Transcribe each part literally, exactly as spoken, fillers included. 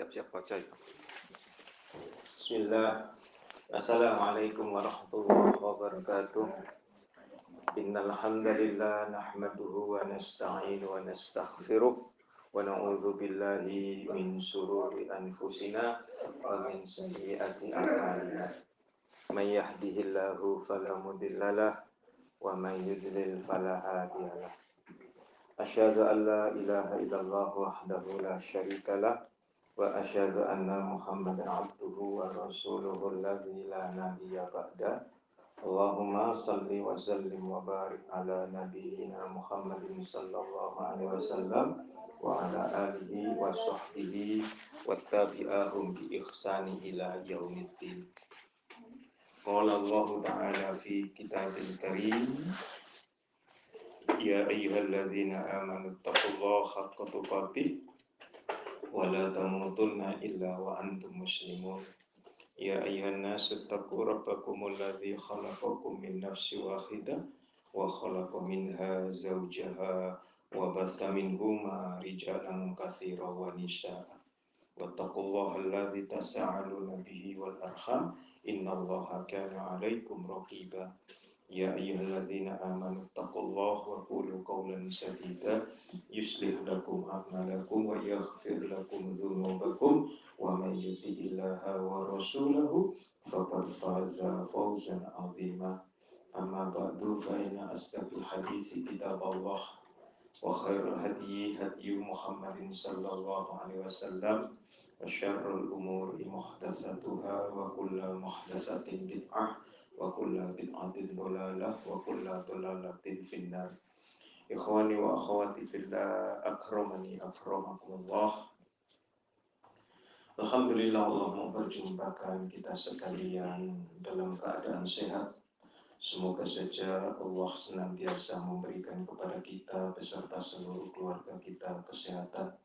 siap-siap baca ya. Bismillah. Assalamualaikum warahmatullahi wabarakatuh. Innal hamdalillah nahmaduhu wa nasta'inu wa nastaghfiruh wa na'udzu billahi min shururi anfusina wa min sayyiati a'malina. May yahdihillahu fala mudilla lahu wa man yudlil fala hadiya lahu. Asyhadu an la ilaha illallah wahdahu la syarika lah wa asyhadu anna Muhammadan abduhu wa rasuluhu alladzi la nabiyya ba'da. Allahumma shalli wa sallim wa barik ala nabiyyina Muhammadin sallallahu alaihi wasallam wa ala alihi wa sahbihi wa tabi'ahum bi ihsani ila yaumiddin. Qala Allahu ta'ala fi kitabil karim, ya ayyuhalladzina amanu taqullaha haqqa tuqatih wa la tamutunna illa wa antum muslimun. Ya ayyuhannasu taqu rabbakumul ladzi khalaqakum min nafsin wahidah wa khalaqa minha zawjaha wa batha minhuma rijalan katsiran wa nisaa. Wattaqullaha alladzi tasaaluna bihi wal arham innallaha kana 'alaikum raqiba. Ya ayyuhalladzina amanu taqullaha wa qulu qawlan sadida yuslih lakum a'malakum wa yaghfir lakum dhunubakum wa may yuti'illaha wa rasulahu faqad faza fawzan 'azima. Amma ba'du fa inna asdaqal hadithi kitaballah wa khairul hadyi hadyu Muhammadin sallallahu alaihi wasallam wa syarrul umuri muhdatsatuha wa kullu muhdatsatin bid'ah wa kullu bid'atin dhalalah wa kullu dhalalatin finnar. Ikhwani wa akhwati fillah, akramani akramakumullah. Alhamdulillah, Allah memperjumpakan kita sekalian dalam keadaan sehat. Semoga saja Allah senantiasa memberikan kepada kita beserta seluruh keluarga kita kesehatan.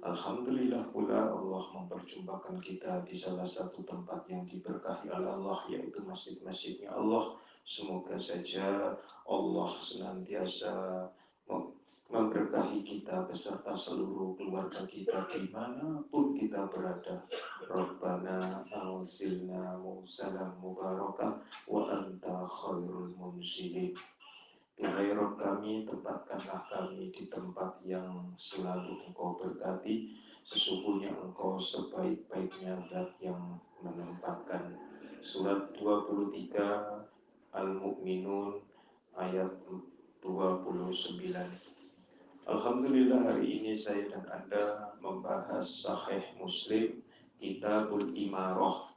Alhamdulillah pula Allah memperjumpakan kita di salah satu tempat yang diberkahi oleh Allah, yaitu masjid-masjidnya Allah. Semoga saja Allah senantiasa memberkahi kita beserta seluruh keluarga kita dimanapun kita berada. Rabbana anzilna mursalam mubarakah wa anta khairul munzilin. Wahai Rabb kami, tempatkanlah kami di tempat yang selalu Engkau berkati. Sesungguhnya Engkau sebaik-baiknya zat yang menempatkan. Surat dua puluh tiga Al-Mu'minun ayat dua puluh sembilan. Alhamdulillah, hari ini saya dan Anda membahas Sahih Muslim, Kitab ul Imarah,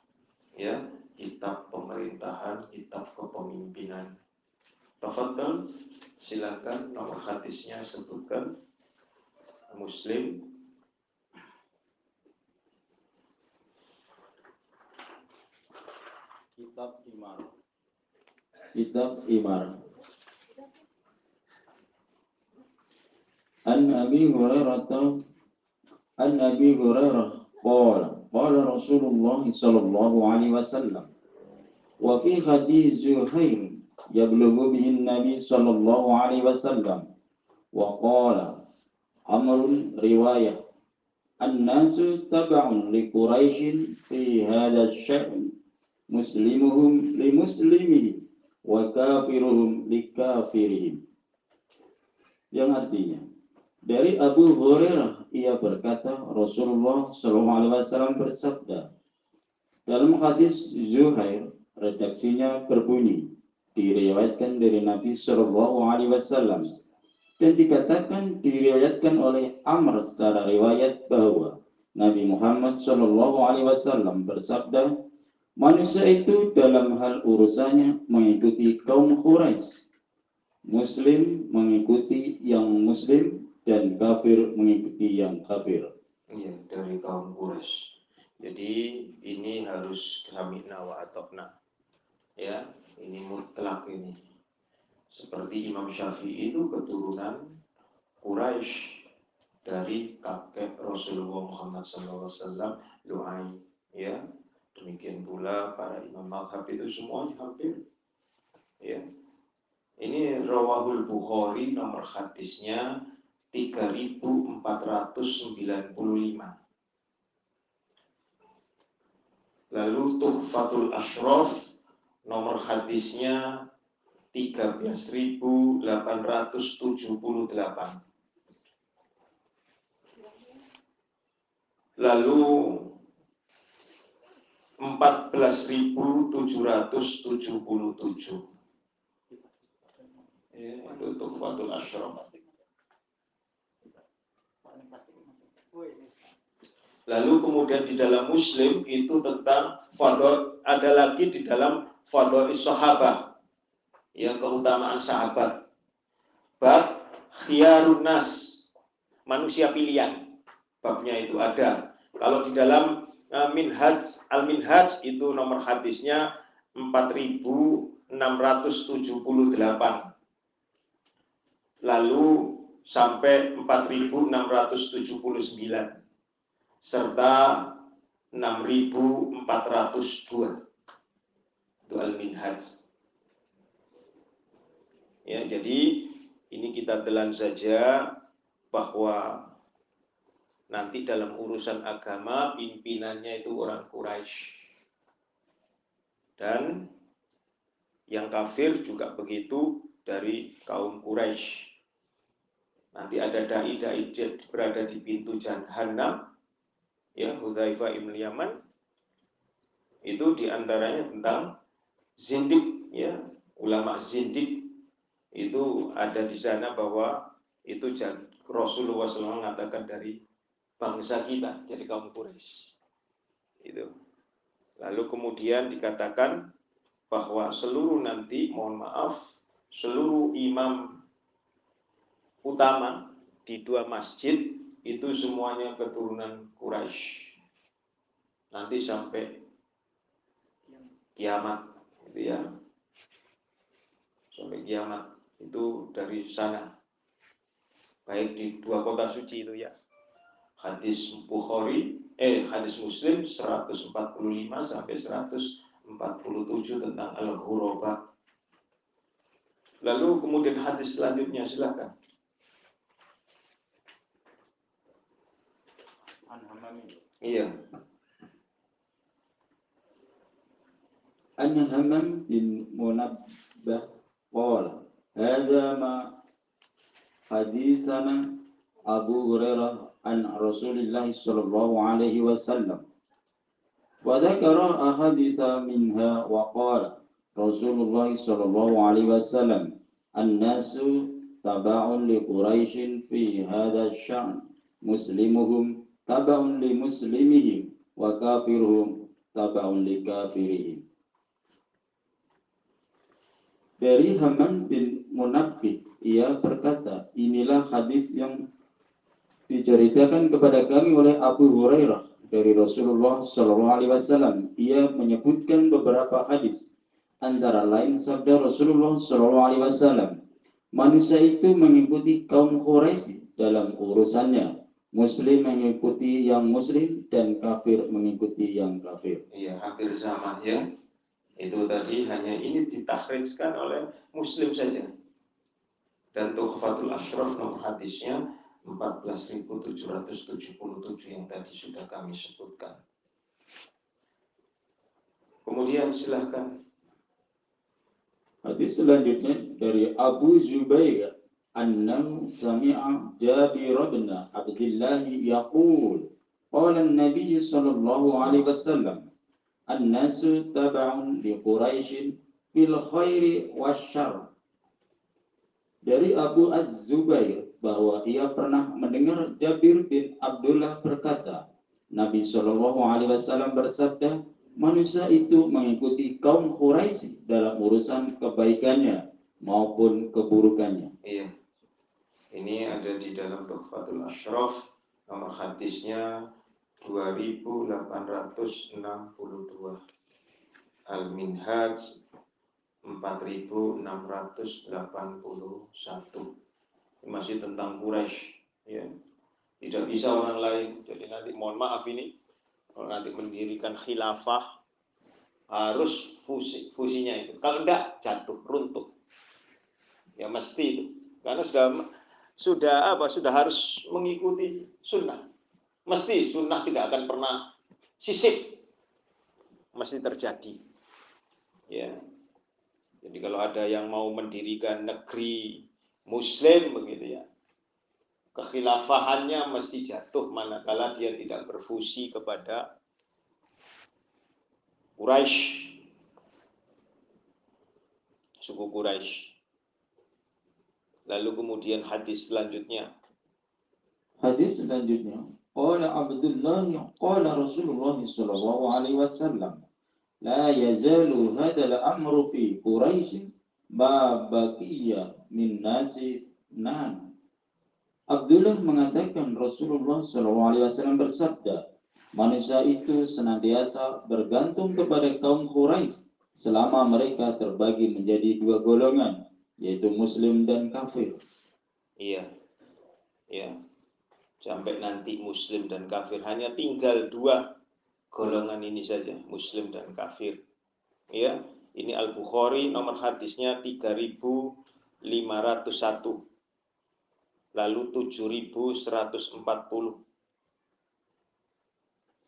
ya, kitab pemerintahan, kitab kepemimpinan. Tafadhal, silakan nomor hadisnya sebutkan. Muslim Kitab Imar. Kitab Imar. An Abi Hurairah, An Abi Hurairah qala qala Rasulullah sallallahu alaihi wasallam wa fi hadis Zuhair yablughu bihin Nabi sallallahu alaihi wasallam wa qala amrun riwayah annasu tab'un li Quraisy fi hadha asy-sya'n muslimuhum li muslimihim wa kafiruhum li kafirihim. Yang artinya, dari Abu Hurairah ia berkata, Rasulullah sallallahu alaihi wasallam bersabda dalam hadis Zuhair, redaksinya berbunyi, diriwayatkan dari Nabi Shallallahu Alaihi Wasallam, dan dikatakan diriwayatkan oleh Amr secara riwayat bahwa Nabi Muhammad Shallallahu Alaihi Wasallam bersabda, manusia itu dalam hal urusannya mengikuti kaum Quraisy, Muslim mengikuti yang Muslim dan kafir mengikuti yang kafir. Iya, dari kaum Quraisy. Jadi ini harus kami nawatokna, ya. Ini mutlak ini. Seperti Imam Syafi'i itu keturunan Quraisy dari kakek Rasulullah Muhammad shallallahu alaihi wasallam, Lu'ai, ya. Demikian pula para imam mazhab itu semuanya hampir, ya. Ini Rawahul Bukhari nomor hadisnya tiga ribu empat ratus sembilan puluh lima. Lalu Tuhfatul Ashraf nomor hadisnya tiga belas ribu delapan ratus tujuh puluh delapan. Lalu empat belas ribu tujuh ratus tujuh puluh tujuh. Ya, itu Tuhfatul Ashraf. Lalu kemudian di dalam Muslim itu tentang fadhil, ada lagi di dalam fadhil sahabat, ya, keutamaan sahabat. Bab khiyarun nas, manusia pilihan, babnya itu ada. Kalau di dalam uh, Minhaj, al-Minhaj itu nomor hadisnya empat ribu enam ratus tujuh puluh delapan. Lalu sampai empat ribu enam ratus tujuh puluh sembilan serta enam ribu empat ratus dua. Itu al-Minhaj. Ya, jadi ini kita telan saja bahwa nanti dalam urusan agama pimpinannya itu orang Quraisy. Dan yang kafir juga begitu dari kaum Quraisy. Nanti ada dai-dai berada di pintu Jahannam, ya, Hudzaifah bin Yaman. Itu diantaranya tentang Zindik, ya, ulama Zindik. Itu ada di sana bahwa itu Rasulullah shallallahu alaihi wasallam mengatakan dari bangsa kita, jadi kaum Quraisy. Itu. Lalu kemudian dikatakan bahwa seluruh nanti, mohon maaf, seluruh imam utama di dua masjid itu semuanya keturunan Quraisy. Nanti sampai kiamat, gitu ya. Sampai kiamat itu dari sana. Baik di dua kota suci itu, ya. Hadis Bukhari, eh hadis Muslim seratus empat puluh lima sampai seratus empat puluh tujuh tentang al-ghuraba. Lalu kemudian hadis selanjutnya, silakan. Iya. An Hammam bin Munabbih qala hadza ma haditsana Abu Hurairah an Rasulillah sallallahu alaihi wasallam wa dzakara ahaditsa minha wa qala Rasulullah sallallahu alaihi wasallam an-nasu taba'un li Quraisy fi hadha asy-sya'n muslimuhum taba'un li muslimihim wa kafiruhum taba'un li kafirihim. Dari Hammam bin Munabbih, ia berkata, inilah hadis yang diceritakan kepada kami oleh Abu Hurairah dari Rasulullah sallallahu alaihi wasallam. Ia menyebutkan beberapa hadis, antara lain sabda Rasulullah sallallahu alaihi wasallam, manusia itu mengikuti kaum Quraisy dalam urusannya. Muslim mengikuti yang Muslim dan kafir mengikuti yang kafir. Iya, hampir sama, ya. Itu tadi hanya ini ditakhrijkan oleh Muslim saja. Dan Tuhfatul Ashraf nomor hadisnya empat belas ribu tujuh ratus tujuh puluh tujuh yang tadi sudah kami sebutkan. Kemudian silahkan. Hadis selanjutnya dari Abu Az-Zubair annahu sami'a Jabir bin Abdullah yaqul qala an-nabiy sallallahu alaihi wasallam an-nasu tab'un li Quraisy fil khairi wasyarr. Dari Abu Az-Zubair bahwa ia pernah mendengar Jabir bin Abdullah berkata, Nabi sallallahu alaihi wasallam bersabda, manusia itu mengikuti kaum Quraisy dalam urusan kebaikannya maupun keburukannya. Iya. Ini ada di dalam Tuhfatul Ashraf nomor hadisnya dua ribu delapan ratus enam puluh dua. Al-Minhaj empat ribu enam ratus delapan puluh satu. Ini masih tentang Quraisy, ya. Tidak bisa orang lain. Jadi nanti mohon maaf ini, kalau nanti mendirikan khilafah harus fusi, fusinya itu. Kalau enggak jatuh, runtuh. Ya mesti itu. Karena sudah sudah apa sudah harus mengikuti sunnah, mesti sunnah tidak akan pernah sisip. masih terjadi. Ya. Jadi kalau ada yang mau mendirikan negeri Muslim begitu ya, kekhilafahannya mesti jatuh manakala dia tidak berfusi kepada Quraisy, suku Quraisy. Lalu kemudian hadis selanjutnya. Hadis selanjutnya. Qala Abdullah qala Rasulullah sallallahu alaihi wasallam la yazalu hadzal amru fi Quraisy ma baqiya min nasi nan. Abdullah mengatakan Rasulullah sallallahu alaihi wasallam bersabda, manusia itu senantiasa bergantung kepada kaum Quraisy selama mereka terbagi menjadi dua golongan, yaitu Muslim dan kafir. Iya, iya. Sampai nanti Muslim dan kafir hanya tinggal dua golongan ini saja, Muslim dan kafir. Iya, ini Al-Bukhari nomor hadisnya tiga ribu lima ratus satu, lalu tujuh ribu seratus empat puluh.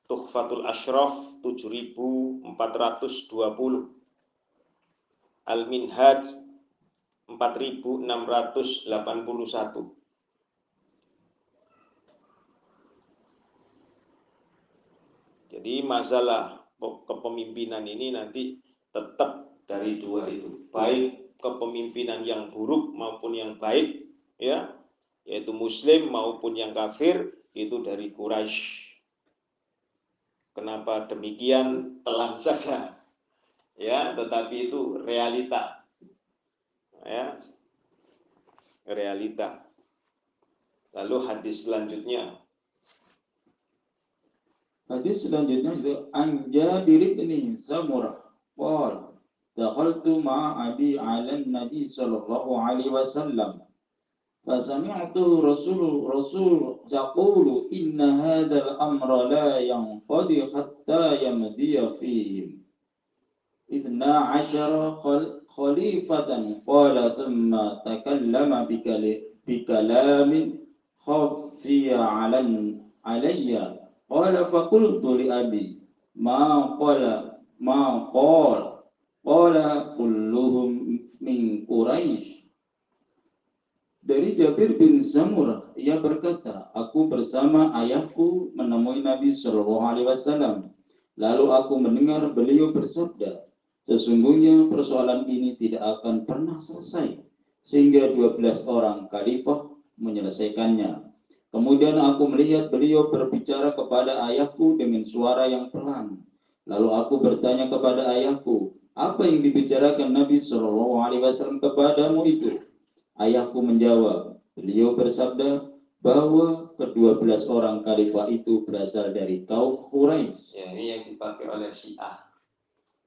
Tuhfatul Ashraf tujuh ribu empat ratus dua puluh, Al-Minhaj empat ribu enam ratus delapan puluh satu. Jadi masalah kepemimpinan ini nanti tetap dari dua itu, baik kepemimpinan yang buruk maupun yang baik, ya, yaitu Muslim maupun yang kafir, itu dari Quraisy. Kenapa demikian, telan saja, ya, tetapi itu realita, ya, realita. Lalu hadis selanjutnya. Hadis selanjutnya itu an Jabir bin Samurah qala dakhaltu ma'a abi 'ala nabi sallallahu alaihi wasallam fasami'tu rasul rasul yaqulu inna hadzal amra la yanqadi hatta yamdiya fihim idna asyara khalifatan qala thumma takallama bi kalamin khafiya 'alan 'alayya qala faqultu li abi ma qala ma qala qala kulluhum min Quraisy. Dari Jabir bin Samurah, ia berkata, aku bersama ayahku menemui Nabi Shallallahu Alaihi Wasallam. Lalu aku mendengar beliau bersabda, sesungguhnya persoalan ini tidak akan pernah selesai sehingga dua belas orang khalifah menyelesaikannya. Kemudian aku melihat beliau berbicara kepada ayahku dengan suara yang pelan. Lalu aku bertanya kepada ayahku, apa yang dibicarakan Nabi Shallallahu Alaihi Wasallam kepadamu itu? Ayahku menjawab, beliau bersabda bahwa kedua belas orang khalifah itu berasal dari kaum Quraisy. Ya, ini yang dipakai oleh Syiah.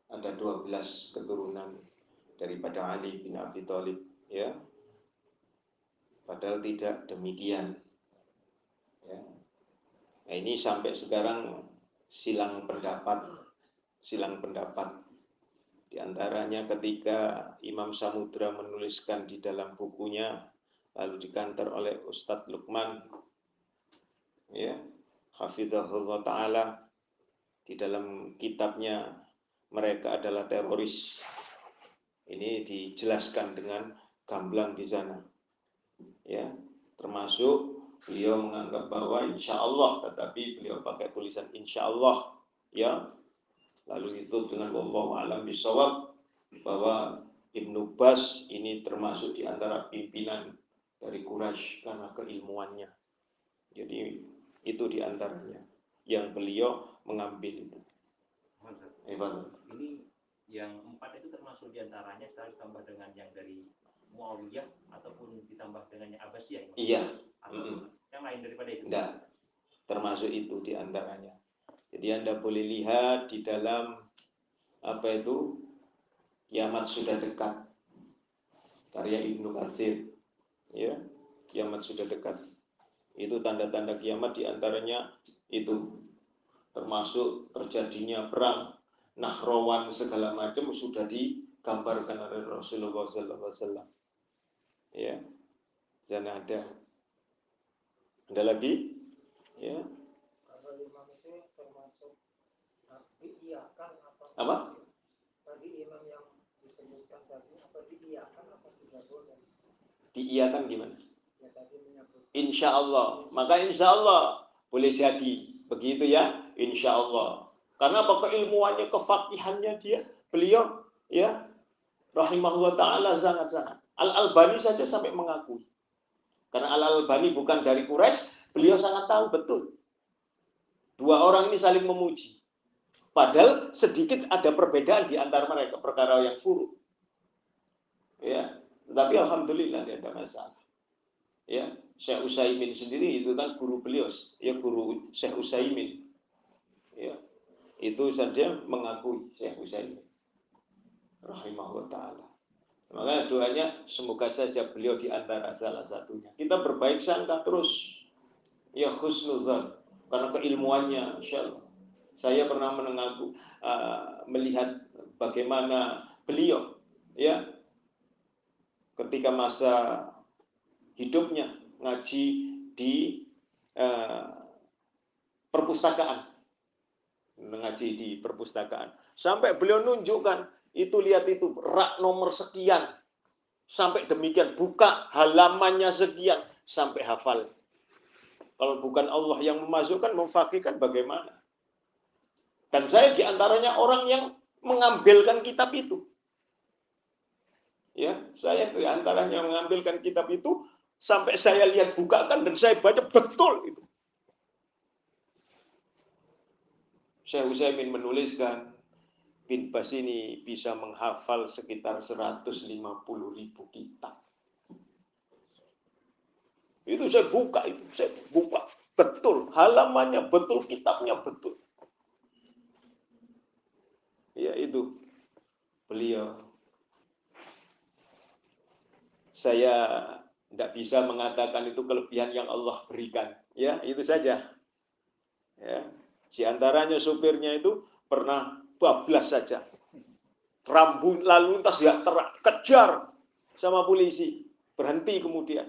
Ada dua belas keturunan daripada Ali bin Abi Thalib, ya. Padahal tidak demikian. Ya. Nah, ini sampai sekarang silang pendapat, silang pendapat. Di antaranya ketika Imam Samudra menuliskan di dalam bukunya, lalu dikantar oleh Ustadz Lukman, ya, hafizahullah ta'ala, di dalam kitabnya mereka adalah teroris. Ini dijelaskan dengan gamblang di sana. Ya, termasuk beliau menganggap bahwa insya Allah, tetapi beliau pakai tulisan insya Allah, ya. Lalu ditutup dengan wallahu a'lam bishawab bahwa Ibnu Bas ini termasuk di antara pimpinan dari Quraisy karena keilmuannya. Jadi itu di antaranya yang beliau mengambil itu. Maksud, ini yang empat itu termasuk di antaranya setelah ditambah dengan yang dari Muawiyah ataupun ditambah dengan yang Abbasiah. Iya. Atau mm-hmm. yang lain daripada itu. Tidak. Termasuk itu di antaranya. Jadi Anda boleh lihat di dalam apa itu kiamat sudah dekat karya Ibnu Katsir, ya, kiamat sudah dekat. Itu tanda-tanda kiamat diantaranya itu, termasuk terjadinya perang Nahrawan segala macam sudah digambarkan oleh Rasulullah sallallahu alaihi wasallam. Ya. Dan ada ada lagi, ya. Apa? Diiyakan gimana? Insya Allah. Maka insya Allah boleh jadi begitu ya, insya Allah. Karena apa, keilmuannya, kefakihannya dia, beliau ya, rahimahullah ta'ala sangat-sangat. Al-Albani saja sampai mengakui. Karena Al-Albani bukan dari Quraisy, beliau sangat tahu betul. Dua orang ini saling memuji. Padahal sedikit ada perbedaan di antara mereka perkara yang furu. Ya, tapi alhamdulillah tidak ada masalah. Ya, Syekh Usaimin sendiri itu kan guru beliau, ya guru Syekh Usaimin. Ya, itu saja mengakui Syekh Usaimin rahimahullah ta'ala. Makanya doanya semoga saja beliau di antara salah satunya. Kita berbaik sangka terus. Ya khusnudzan, karena keilmuannya insyaallah. Saya pernah menengaku uh, melihat bagaimana beliau ya ketika masa hidupnya ngaji di uh, perpustakaan. Mengaji di perpustakaan. Sampai beliau nunjukkan itu, lihat itu, rak nomor sekian. Sampai demikian, buka halamannya sekian. Sampai hafal. Kalau bukan Allah yang memasukkan, memfakihkan bagaimana? Dan saya diantaranya orang yang mengambilkan kitab itu. Ya, saya diantaranya mengambilkan kitab itu, sampai saya lihat bukakan dan saya baca betul itu. Syekh Usaimin menuliskan, Bin Bas ini bisa menghafal sekitar seratus lima puluh ribu kitab. Itu saya buka, itu saya buka. Betul, halamannya betul, kitabnya betul. Ya itu, beliau. Saya tidak bisa mengatakan itu kelebihan yang Allah berikan. Ya, itu saja. Ya, di antaranya supirnya itu pernah bablas saja. Rambu lalu lintas ya terkejar sama polisi. Berhenti kemudian.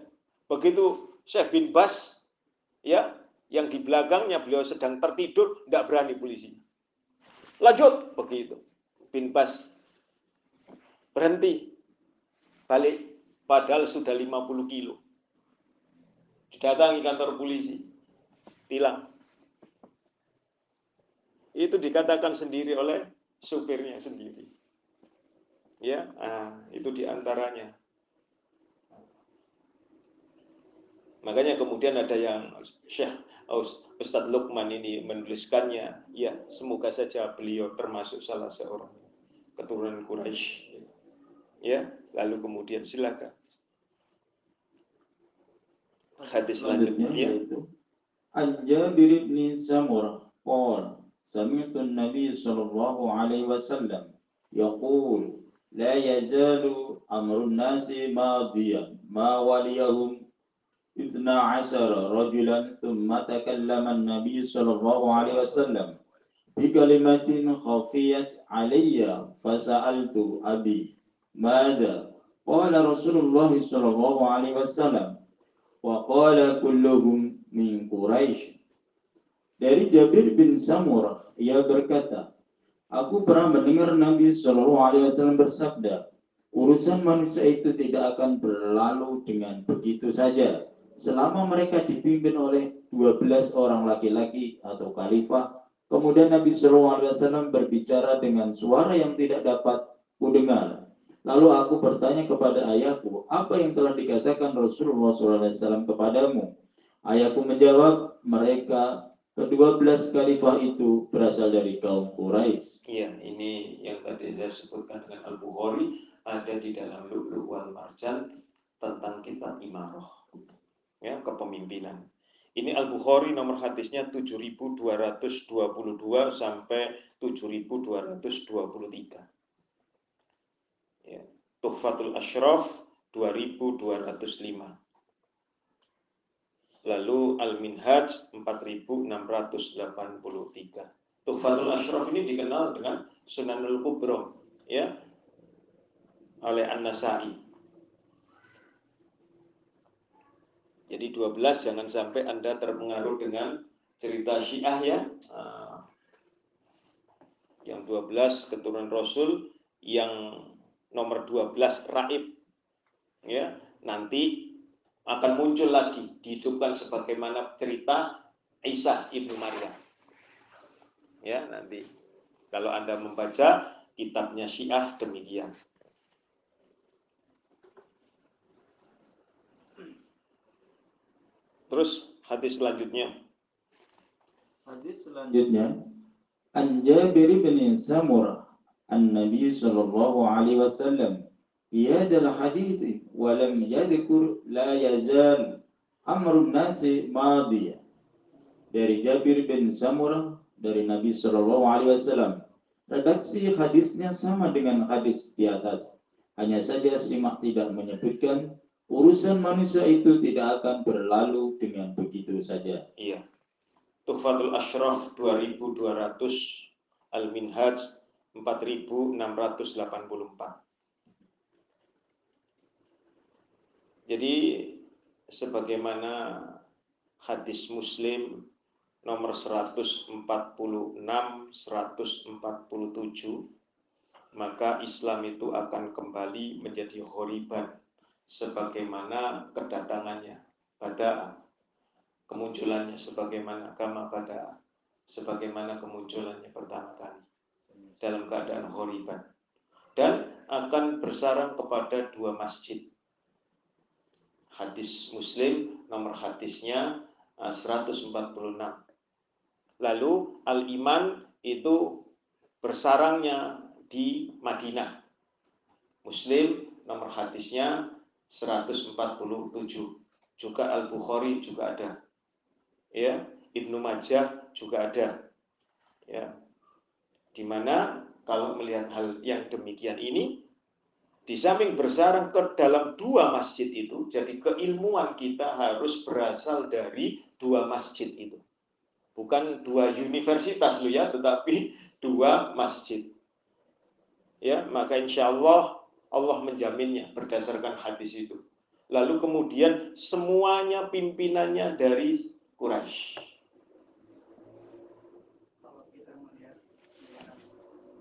Begitu Syekh bin Bas ya, yang di belakangnya beliau sedang tertidur, tidak berani polisi. Lanjut begitu. Bin Bas berhenti. Balik padahal sudah lima puluh kilo. Didatangi kantor polisi. Tilang. Itu dikatakan sendiri oleh supirnya sendiri. Ya, ah, itu diantaranya. Makanya kemudian ada yang Syekh Ustadz Lukman ini menuliskannya. Ya, semoga saja beliau termasuk salah seorang keturunan Quraisy. Ya, lalu kemudian silakan. Hadis selanjutnya ya. Jabir bin Samurah. سمعت النبي صلى الله عليه وسلم يقول لا يزال أمر الناس ماضيا ما وليهم اثنا عشر رجلا ثم تكلم النبي صلى الله عليه وسلم بكلمة خفيت علي فسألت أبي ماذا قال رسول الله صلى الله عليه وسلم وقال كلهم من قريش. Dari Jabir bin Samurah, ia berkata, aku pernah mendengar Nabi Shallallahu Alaihi Wasallam bersabda, urusan manusia itu tidak akan berlalu dengan begitu saja, selama mereka dipimpin oleh dua belas orang laki-laki atau khalifah. Kemudian Nabi Shallallahu Alaihi Wasallam berbicara dengan suara yang tidak dapat kudengar. Lalu aku bertanya kepada ayahku, apa yang telah dikatakan Rasulullah Shallallahu Alaihi Wasallam kepadamu? Ayahku menjawab, mereka kedua belas khalifah itu berasal dari kaum Quraisy. Iya, ini yang tadi saya sebutkan dengan Al-Bukhari ada di dalam Lu'lu' wal Marjan tentang kitab Imarah. Ya, kepemimpinan. Ini Al-Bukhari nomor hadisnya tujuh ribu dua ratus dua puluh dua sampai tujuh ribu dua ratus dua puluh tiga. Ya, Tuhfatul Ashraf dua ribu dua ratus lima. Lalu al-Minhaj empat ribu enam ratus delapan puluh tiga. Tuhfatul Ashraf ini dikenal dengan Sunanul Kubroh ya oleh An-Nasai. Jadi dua belas jangan sampai Anda terpengaruh dengan cerita Syiah ya. yang dua belas keturunan Rasul, yang nomor dua belas raib, ya, nanti akan muncul lagi, dihidupkan sebagaimana cerita Isa ibnu Maryam. Ya, nanti kalau Anda membaca kitabnya Syiah demikian. Terus hadis selanjutnya. Hadis selanjutnya, An Jabir bin Samurah, An-Nabi sallallahu alaihi wasallam, fi hadzal hadits wa lam yadhkur la yazal amrun nasi madiya. Dari Jabir bin Samurah dari Nabi sallallahu alaihi wasallam. Redaksi hadisnya sama dengan hadis di atas. Hanya saja simak tidak menyebutkan urusan manusia itu tidak akan berlalu dengan begitu saja. Iya. Tuhfatul Ashraf dua ribu dua ratus, Al-Minhaj empat ribu enam ratus delapan puluh empat. Jadi sebagaimana hadis Muslim nomor seratus empat puluh enam, seratus empat puluh tujuh, maka Islam itu akan kembali menjadi ghoriban sebagaimana kedatangannya, bada'a, kemunculannya sebagaimana kama bada'a, sebagaimana kemunculannya pertama kali, dalam keadaan ghoriban, dan akan bersarang kepada dua masjid. Hadis Muslim nomor hadisnya seratus empat puluh enam. Lalu al-iman itu bersarangnya di Madinah. Muslim nomor hadisnya seratus empat puluh tujuh. Juga Al-Bukhari juga ada. Ya, Ibnu Majah juga ada. Ya. Di mana kalau melihat hal yang demikian ini, di samping bersarang ke dalam dua masjid itu, jadi keilmuan kita harus berasal dari dua masjid itu. Bukan dua universitas loh ya, tetapi dua masjid. Ya, maka insya Allah Allah menjaminnya berdasarkan hadis itu. Lalu kemudian semuanya pimpinannya dari Quraisy. Kalau kita melihat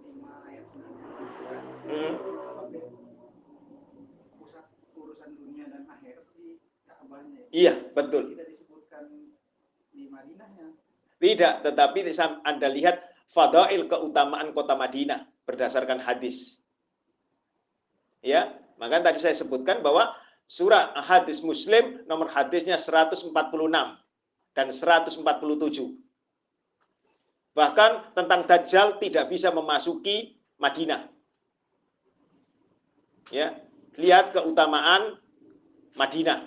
lima ayat hmm. pusat urusan dunia dan akhirat di Ka'bahnya. Iya, betul. Tidak disebutkan di Madinahnya. Tidak, tetapi Anda lihat fadail keutamaan kota Madinah berdasarkan hadis. Ya, maka tadi saya sebutkan bahwa surah hadis Muslim nomor hadisnya seratus empat puluh enam dan seratus empat puluh tujuh. Bahkan tentang Dajjal tidak bisa memasuki Madinah. Ya, lihat keutamaan Madinah.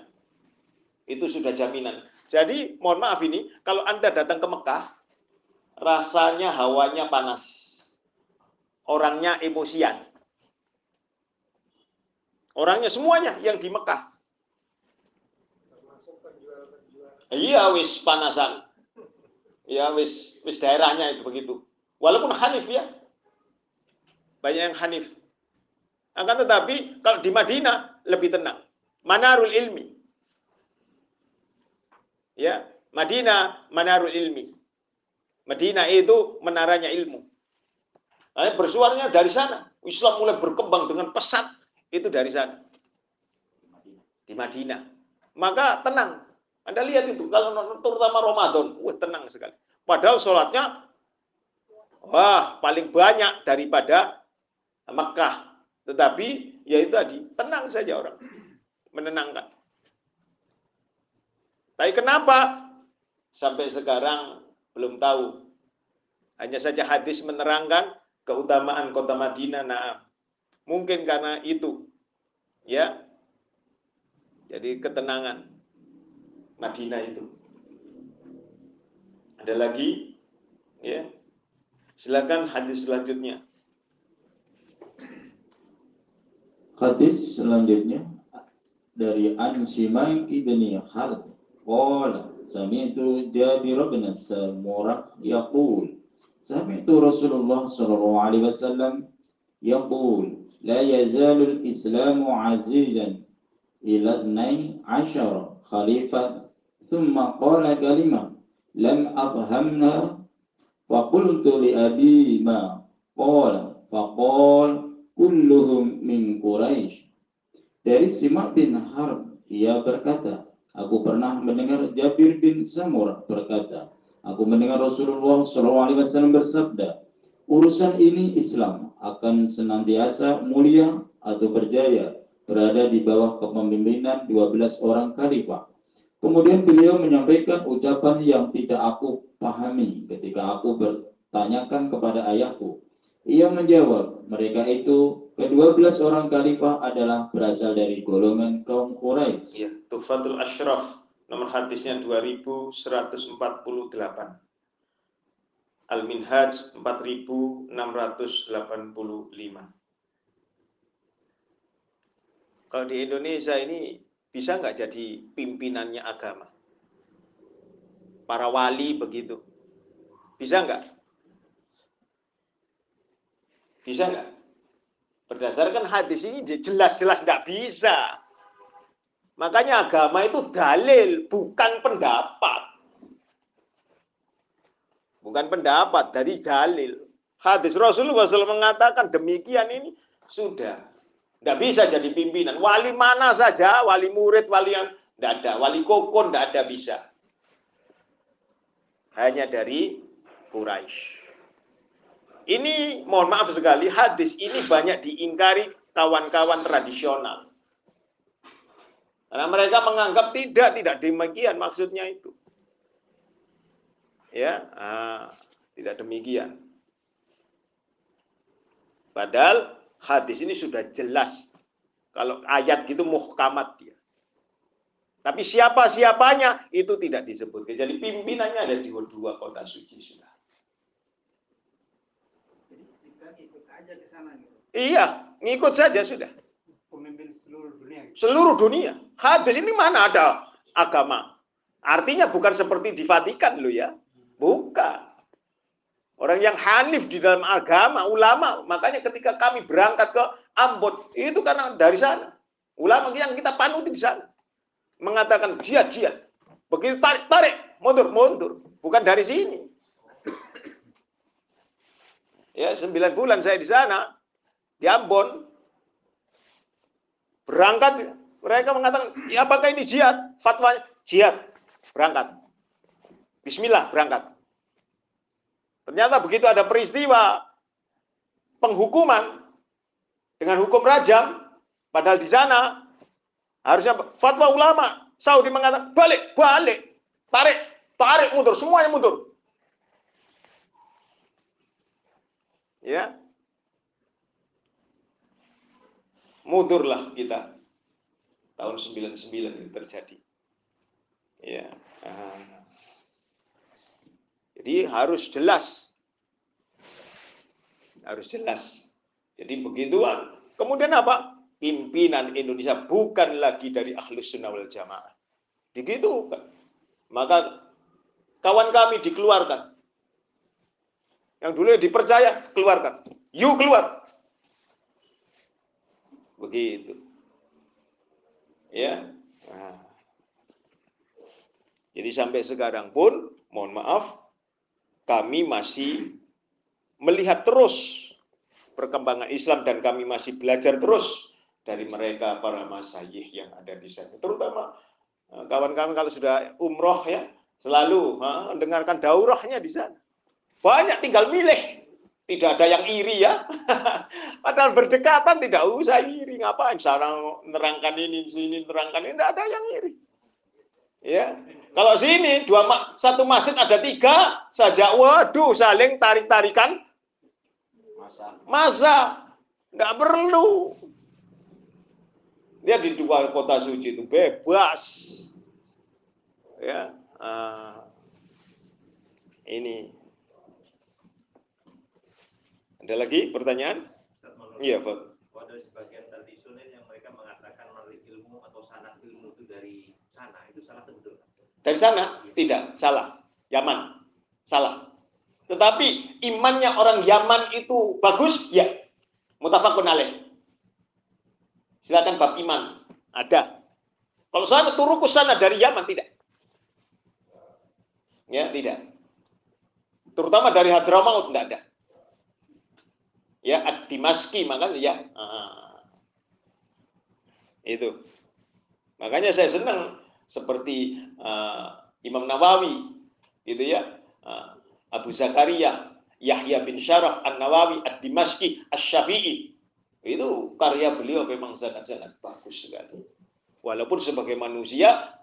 Itu sudah jaminan. Jadi, mohon maaf ini, kalau Anda datang ke Mekah, rasanya hawanya panas. Orangnya emosian. Orangnya semuanya yang di Mekah. Iya wis panasan. Iya wis wis daerahnya itu begitu. Walaupun hanif ya. Banyak yang hanif. Akan tetapi kalau di Madinah lebih tenang. Manarul ilmi. Ya, Madinah manarul ilmi. Madinah itu menaranya ilmu. Nah, bersuaranya dari sana. Islam mulai berkembang dengan pesat. Itu dari sana, di Madinah. Maka tenang. Anda lihat itu, kalau terutama Ramadan, wah tenang sekali. Padahal sholatnya, wah paling banyak daripada Mekah. Tetapi, ya itu tadi, tenang saja orang. Menenangkan. Tapi kenapa? Sampai sekarang belum tahu. Hanya saja hadis menerangkan keutamaan kota Madinah, na'am. Mungkin karena itu, ya. Jadi ketenangan Madinah itu. Ada lagi, ya. Silakan hadis selanjutnya. Hadis selanjutnya dari An-Simai ibni Harb. Qala sami'tu Jabir bin Samurah yaqul sami'tu Rasulullah sallallahu alaihi wasallam yaqul لا يزال الإسلام عزيزا إلى اثني عشر خليفة ثم قال كلمة لم أفهمها وقلت لأبي ما Qala faqala kulluhum min Quraisy. Dari Simak bin Harb ia berkata, aku pernah mendengar Jabir bin Samurah berkata, aku mendengar Rasulullah shallallahu alaihi wasallam bersabda, urusan ini Islam akan senantiasa mulia atau berjaya berada di bawah kepemimpinan dua belas orang khalifah. Kemudian beliau menyampaikan ucapan yang tidak aku pahami ketika aku bertanyakan kepada ayahku. Ia menjawab, mereka itu kedua belas orang khalifah adalah berasal dari golongan kaum Quraisy. Ya, Tuhfatul Ashraf nomor hadisnya dua ribu seratus empat puluh delapan. Al-Minhaj empat ribu enam ratus delapan puluh lima. Kalau di Indonesia ini bisa nggak jadi pimpinannya agama? Para wali begitu. Bisa nggak? Bisa nggak? Berdasarkan hadis ini jelas-jelas nggak bisa. Makanya agama itu dalil, bukan pendapat. Bukan pendapat, dari dalil. Hadis Rasulullah shallallahu alaihi wasallam mengatakan demikian ini sudah. Tidak bisa jadi pimpinan. Wali mana saja, wali murid, wali yang tidak ada. Wali kokon tidak ada bisa. Hanya dari Quraisy. Ini, mohon maaf sekali, hadis ini banyak diingkari kawan-kawan tradisional. Karena mereka menganggap tidak, tidak demikian maksudnya itu. Ya, ah, tidak demikian. Padahal hadis ini sudah jelas. Kalau ayat gitu muhkamat dia. Tapi siapa-siapanya itu tidak disebutkan. Jadi pimpinannya ada di dua kota suci sudah. Jadi kita ikut aja ke sana gitu. Iya, ngikut saja sudah. Pemimpin seluruh dunia. Gitu. Seluruh dunia. Hadis ini mana ada agama? Artinya bukan seperti di Vatikan loh ya. Bukan. Orang yang hanif di dalam agama, ulama. Makanya ketika kami berangkat ke Ambon, itu karena dari sana. Ulama yang kita panuti di sana. Mengatakan jihad, jihad. Begitu tarik, tarik. Mundur, mundur. Bukan dari sini. Ya, sembilan bulan saya di sana. Di Ambon. Berangkat. Mereka mengatakan, ya, apakah ini jihad? Fatwanya, jihad. Berangkat. Bismillah, berangkat. Ternyata begitu ada peristiwa penghukuman dengan hukum rajam, padahal di sana harusnya fatwa ulama Saudi mengatakan balik, balik, tarik, tarik, mundur, semuanya mundur. Ya, mundurlah kita. Tahun sembilan puluh sembilan itu terjadi. Ya. Aha. Jadi harus jelas. Harus jelas. Jadi begituan. Kemudian apa? Pimpinan Indonesia bukan lagi dari Ahlus Sunnah wal Jamaah. Begitu kan. Maka kawan kami dikeluarkan. Yang dulu dipercaya, keluarkan. You keluar. Begitu. Ya. Nah. Jadi sampai sekarang pun, mohon maaf, kami masih melihat terus perkembangan Islam dan kami masih belajar terus dari mereka para masayih yang ada di sana. Terutama kawan-kawan kalau sudah umroh ya, selalu ha, dengarkan daurahnya di sana. Banyak tinggal milih. Tidak ada yang iri ya. Padahal berdekatan tidak usah iri. Ngapain sana nerangkan ini, sini nerangkan ini. Tidak ada yang iri. Ya, kalau sini dua satu masjid ada tiga saja, waduh saling tarik tarikan masa, masa nggak perlu. Dia di dua kota suci itu bebas. Ya, ah, ini ada lagi pertanyaan? Iya Pak. Ada sebagian tradisional yang mereka mengatakan menarik ilmu atau sanad ilmu itu dari sana, itu salah betul. Dari sana? Tidak, salah. Yaman, salah. Tetapi imannya orang Yaman itu bagus, ya. Muttafaqun alaih. Silakan bab iman, ada. Kalau sana turun ke sana dari Yaman, tidak. Ya, tidak. Terutama dari Hadramaut, tidak ada. ya Ad-Dimaski, makanya ya ah. Itu. Makanya saya senang seperti uh, Imam Nawawi, gitu ya, uh, Abu Zakaria Yahya bin Syaraf An-Nawawi Ad-Dimaski As-Syafi'i. Itu karya beliau memang sangat-sangat bagus sekali. Walaupun sebagai manusia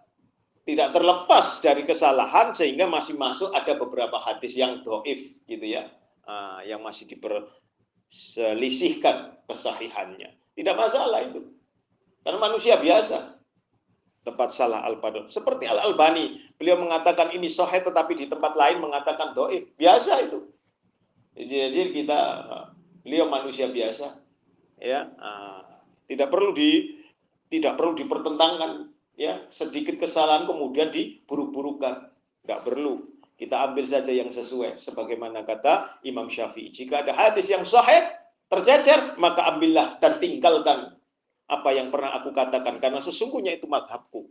tidak terlepas dari kesalahan, sehingga masih masuk ada beberapa hadis yang dhaif, gitu ya, uh, yang masih diperselisihkan kesahihannya. Tidak masalah itu, karena manusia biasa tempat salah al-Badr. Seperti Al-Albani, beliau mengatakan ini sahih, tetapi di tempat lain mengatakan dhaif. Biasa itu. Jadi kita, beliau manusia biasa, ya, ah, tidak perlu di tidak perlu dipertentangkan, ya, sedikit kesalahan kemudian diburu-burukan, nggak perlu. Kita ambil saja yang sesuai, sebagaimana kata Imam Syafi'i, jika ada hadis yang sahih tercecer, maka ambillah dan tinggalkan apa yang pernah aku katakan, karena sesungguhnya itu mazhabku,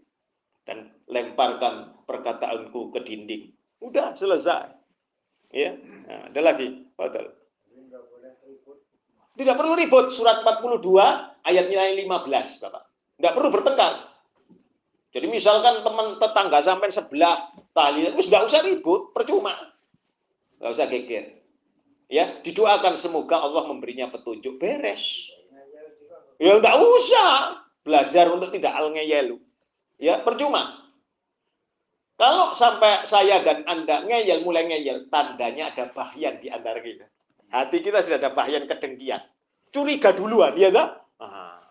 dan lemparkan perkataanku ke dinding. Udah selesai, ya. Nah, ada lagi, padahal tidak perlu ribut. Surat empat puluh dua ayatnya lima belas, Bapak. Tidak perlu bertengkar. Jadi misalkan teman tetangga sampai sebelah tahlil, wis enggak usah ribut, percuma. Enggak usah geger. Ya, didoakan semoga Allah memberinya petunjuk, beres. Ya enggak usah belajar untuk tidak al-ngeyel. Ya, percuma. Kalau sampai saya dan Anda ngeyel, mulai ngeyel, tandanya ada bahyan di antara kita. Hati kita sudah ada bahyan kedengkian. Curiga duluan, ya enggak? Ah.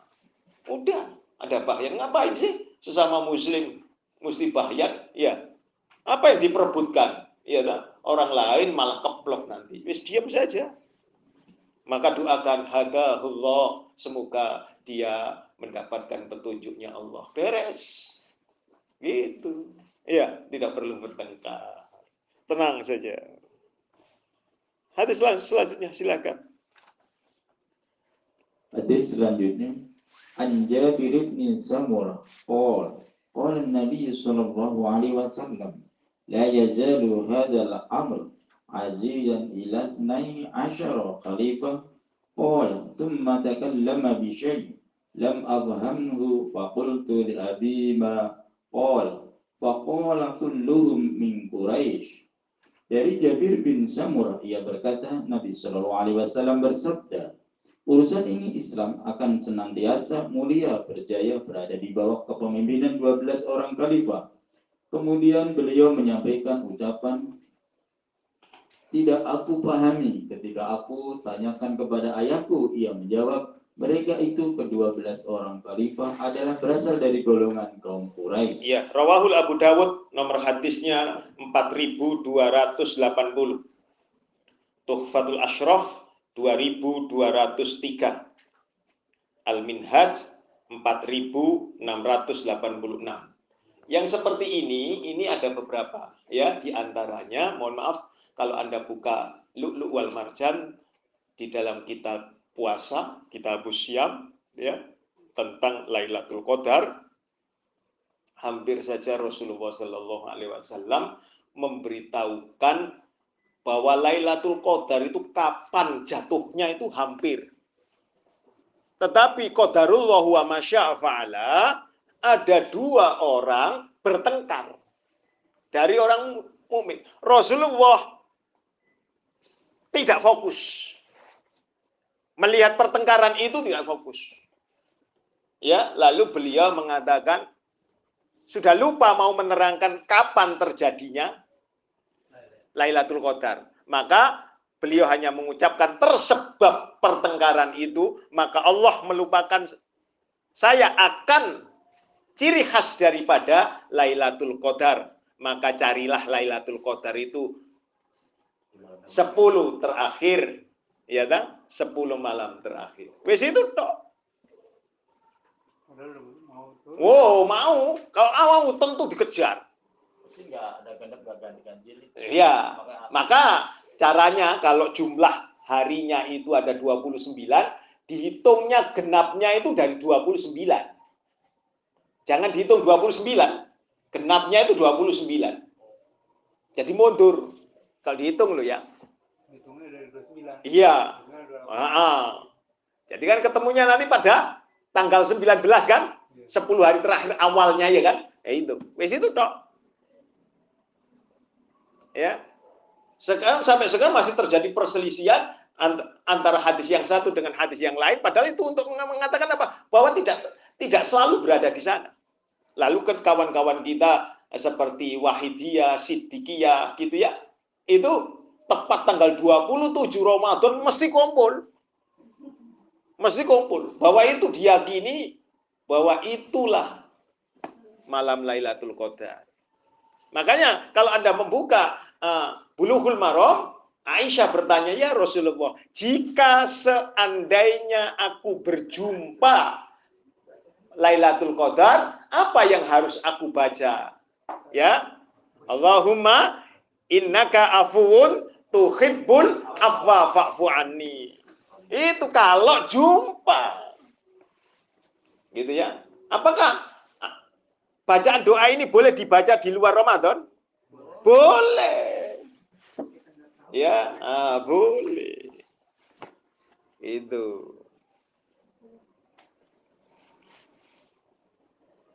Udah, ada bahyan. Ngapain sih sesama muslim mesti bahyan? Ya. Apa yang diperebutkan? Ya enggak? Orang lain malah keplok nanti. Wis diam saja. Maka doakan hadahullah, semoga dia mendapatkan petunjuknya Allah. Beres. Gitu. Ya, tidak perlu bertengkar. Tenang saja. Hadis selanjutnya, silakan. Hadis selanjutnya, An Jabir bin Samurah qala qala an-nabiy sallallahu alaihi wasallam la yazalu hadzal amr azizan ila isnai asyara khalifah qala thumma takallama bi syai' lam adhamhu fa qultu li abi ma qala fa qala kulluhum min Quraisy. Dari Jabir bin Samurah, ia berkata, Nabi Shallallahu Alaihi Wasallam bersabda, urusan ini Islam akan senantiasa mulia berjaya berada di bawah kepemimpinan dua belas orang khalifah. Kemudian beliau menyampaikan ucapan, tidak aku pahami. Ketika aku tanyakan kepada ayahku, ia menjawab, mereka itu kedua belas orang khalifah adalah berasal dari golongan kaum Quraisy. Ya, Rawahul Abu Dawud, nomor hadisnya empat ribu dua ratus delapan puluh. Tuhfatul Ashraf, dua ribu dua ratus tiga. Al-Minhaj, empat ribu enam ratus delapan puluh enam. Yang seperti ini, ini ada beberapa, ya, di antaranya, mohon maaf, kalau Anda buka Lu'lu' wal Marjan di dalam kitab puasa, kita bersiam, ya, tentang Lailatul Qadar, hampir saja Rasulullah Shallallahu Alaihi Wasallam memberitahukan bahwa Lailatul Qadar itu kapan jatuhnya itu hampir. Tetapi qadarullah wa masya'a fa'ala, ada dua orang bertengkar dari orang mukmin. Rasulullah tidak fokus. Melihat pertengkaran itu tidak fokus. Ya, lalu beliau mengatakan, sudah lupa mau menerangkan kapan terjadinya Lailatul Qadar. Maka beliau hanya mengucapkan tersebab pertengkaran itu, maka Allah melupakan saya akan ciri khas daripada Lailatul Qadar. Maka carilah Lailatul Qadar itu sepuluh terakhir. Ya dah, sepuluh malam terakhir. Wes itu toh. Wow, mau. Kalau awal tentu dikejar. Tidak ada genap-genap ganti-ganti. Iya. Maka caranya kalau jumlah harinya itu ada dua puluh sembilan, dihitungnya genapnya itu dari dua puluh sembilan. Jangan dihitung dua puluh sembilan. Genapnya itu dua puluh sembilan. Jadi mundur. Kalau dihitung lo ya. Iya, Ah. Jadi kan ketemunya nanti pada tanggal sembilan belas kan? sepuluh hari terakhir awalnya ya kan? Ya itu. Wis itu tok. Ya. Sekarang sampai sekarang masih terjadi perselisihan antara hadis yang satu dengan hadis yang lain, padahal itu untuk mengatakan apa? Bahwa tidak tidak selalu berada di sana. Lalu kan kawan-kawan kita seperti Wahidiah, Siddiqiyah gitu ya. Itu tepat tanggal dua puluh tujuh Ramadan mesti kumpul. Mesti kumpul. Bahwa itu diyakini bahwa itulah malam Lailatul Qadar. Makanya kalau Anda membuka uh, Bulughul Maram, Aisyah bertanya, ya Rasulullah, jika seandainya aku berjumpa Lailatul Qadar, apa yang harus aku baca? Ya, Allahumma innaka afuun tuhibbul afwa fa'fu anni. Itu kalau jumpa. Gitu ya. Apakah bacaan doa ini boleh dibaca di luar Ramadan? Boleh. Ya, ah, boleh. Itu.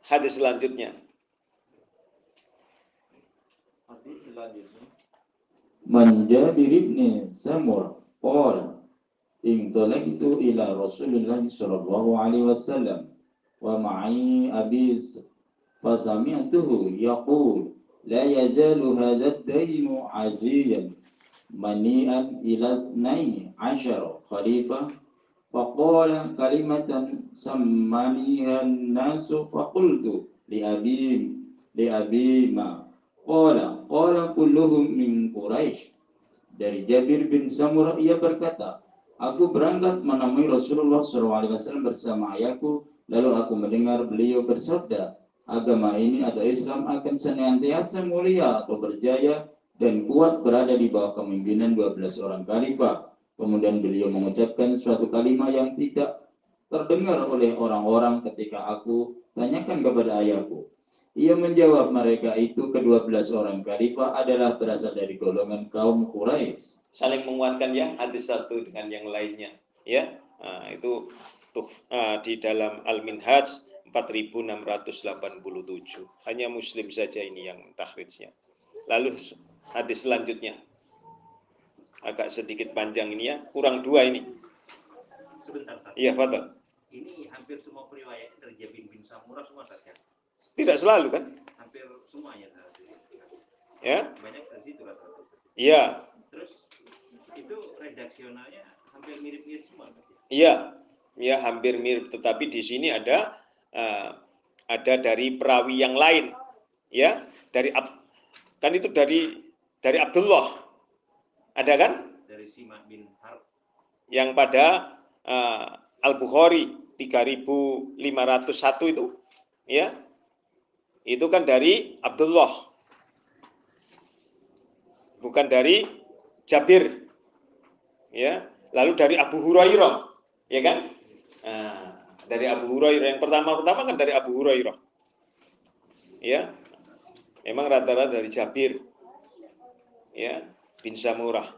Hadis selanjutnya. Hadis selanjutnya. Man Jabir bin Samurah qala intalaqtu ila Rasulillah sallallahu alaihi wasallam wa ma'i abiz fa sami'tuhu yaqul la yazalu hadha ad-daynu 'aziyan mani'an ila nai ashar khalifah faqala kalimatan sammaniha an-nasu faqultu li abi li abi ma qala qala kulluhum min Quraisy. Dari Jabir bin Samurah ia berkata, aku berangkat menemui Rasulullah sallallahu alaihi wasallam bersama ayahku, lalu aku mendengar beliau bersabda, agama ini atau Islam akan senantiasa mulia atau berjaya dan kuat berada di bawah kepemimpinan dua belas orang khalifah. Kemudian beliau mengucapkan suatu kalimat yang tidak terdengar oleh orang-orang ketika aku tanyakan kepada ayahku. Ia menjawab, mereka itu kedua belas orang khalifah adalah berasal dari golongan kaum Quraisy. Saling menguatkan ya hadis satu dengan yang lainnya. Ya, nah, itu tuh, uh, di dalam Al-Minhaj empat ribu enam ratus delapan puluh tujuh. Hanya Muslim saja ini yang tahrijnya. Lalu hadis selanjutnya agak sedikit panjang ini ya, kurang dua ini. Sebentar. Iya, Fadhil. Ini hampir semua periwayat dari Jabir bin Samurah semua saja. Tidak selalu kan? Hampir semuanya. Ya. Banyak dari situ lah. Iya. Terus itu redaksionalnya hampir mirip-mirip semua. Iya, ya hampir mirip. Tetapi di sini ada uh, ada dari perawi yang lain, ya dari kan itu dari Dari Abdullah. Ada kan? Dari Simak bin Harb. Yang pada uh, Al-Bukhari tiga ribu lima ratus satu itu. Ya. Itu kan dari Abdullah. Bukan dari Jabir. Ya. Lalu dari Abu Hurairah. Ya kan? Nah, dari Abu Hurairah. Yang pertama-pertama kan dari Abu Hurairah. Ya. Memang rata-rata dari Jabir. Ya, bin Samurah.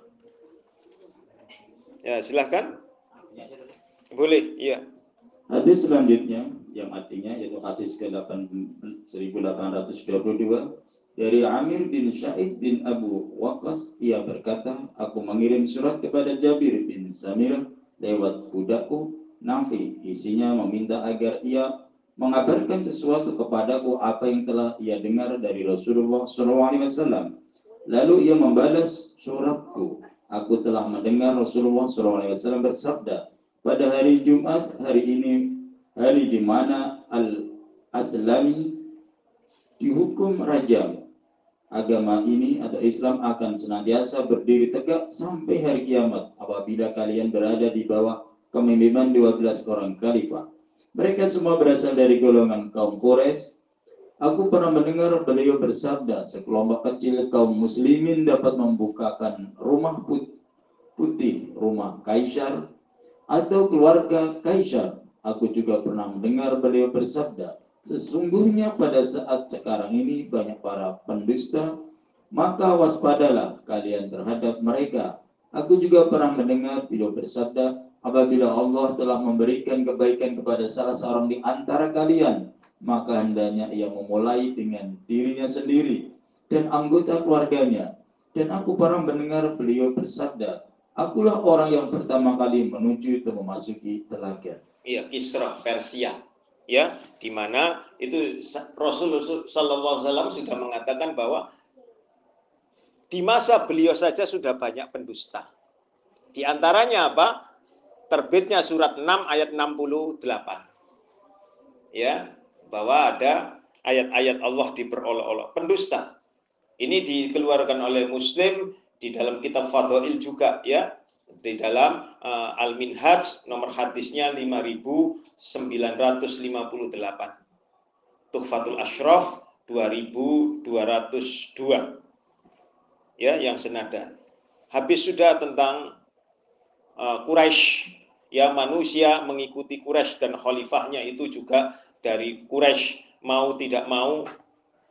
Ya, silahkan. Boleh, iya. Hadis selanjutnya yang artinya yaitu hadis ke-seribu delapan ratus dua puluh dua dari Amir bin Syaid bin Abu Waqqas, ia berkata, aku mengirim surat kepada Jabir bin Samurah lewat budaku Nafi, isinya meminta agar ia mengabarkan sesuatu kepadaku apa yang telah ia dengar dari Rasulullah sallallahu alaihi wasallam. Lalu ia membalas, suratku, aku telah mendengar Rasulullah sallallahu alaihi wasallam bersabda, pada hari Jumat hari ini, hari di mana Al-Aslami dihukum rajam, agama ini atau Islam akan senantiasa berdiri tegak sampai hari kiamat apabila kalian berada di bawah kepemimpinan dua belas orang khalifah. Mereka semua berasal dari golongan kaum Quraisy. Aku pernah mendengar beliau bersabda, sekelompok kecil kaum muslimin dapat membukakan rumah putih, rumah kaisar, atau keluarga kaisar. Aku juga pernah mendengar beliau bersabda, sesungguhnya pada saat sekarang ini banyak para pendusta, maka waspadalah kalian terhadap mereka. Aku juga pernah mendengar beliau bersabda, apabila Allah telah memberikan kebaikan kepada salah seorang di antara kalian, maka hendaknya ia memulai dengan dirinya sendiri dan anggota keluarganya. Dan aku pernah mendengar beliau bersabda, akulah orang yang pertama kali menuju atau memasuki telaga. Iya, Kisrah Persia. Ya, di mana itu Rasulullah shallallahu alaihi wasallam sudah mengatakan bahwa di masa beliau saja sudah banyak pendusta. Di antaranya apa? Terbitnya surat enam ayat enam puluh delapan. Ya, bahwa ada ayat-ayat Allah diperolok-olok pendusta. Ini dikeluarkan oleh Muslim di dalam kitab Fadhail juga ya, di dalam uh, Al-Minhaj nomor hadisnya lima ribu sembilan ratus lima puluh delapan. Tuhfatul Ashraf dua ribu dua ratus dua. Ya, yang senada. Habis sudah tentang uh, Quraisy, ya manusia mengikuti Quraisy dan khalifahnya itu juga dari Quraisy, mau tidak mau,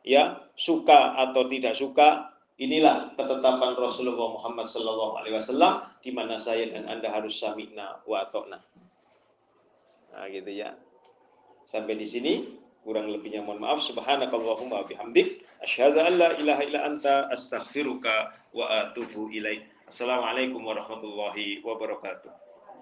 ya suka atau tidak suka, inilah ketetapan Rasulullah Muhammad Sallallahu Alaihi Wasallam di mana saya dan anda harus sami'na wa ata'na. Nah, gitu ya. Sampai di sini. Kurang lebihnya mohon maaf. Subhanakallahumma wa bihamdik, asyhadu an la ilaha illa anta, astaghfiruka wa atubu ilaik. Assalamualaikum warahmatullahi wabarakatuh.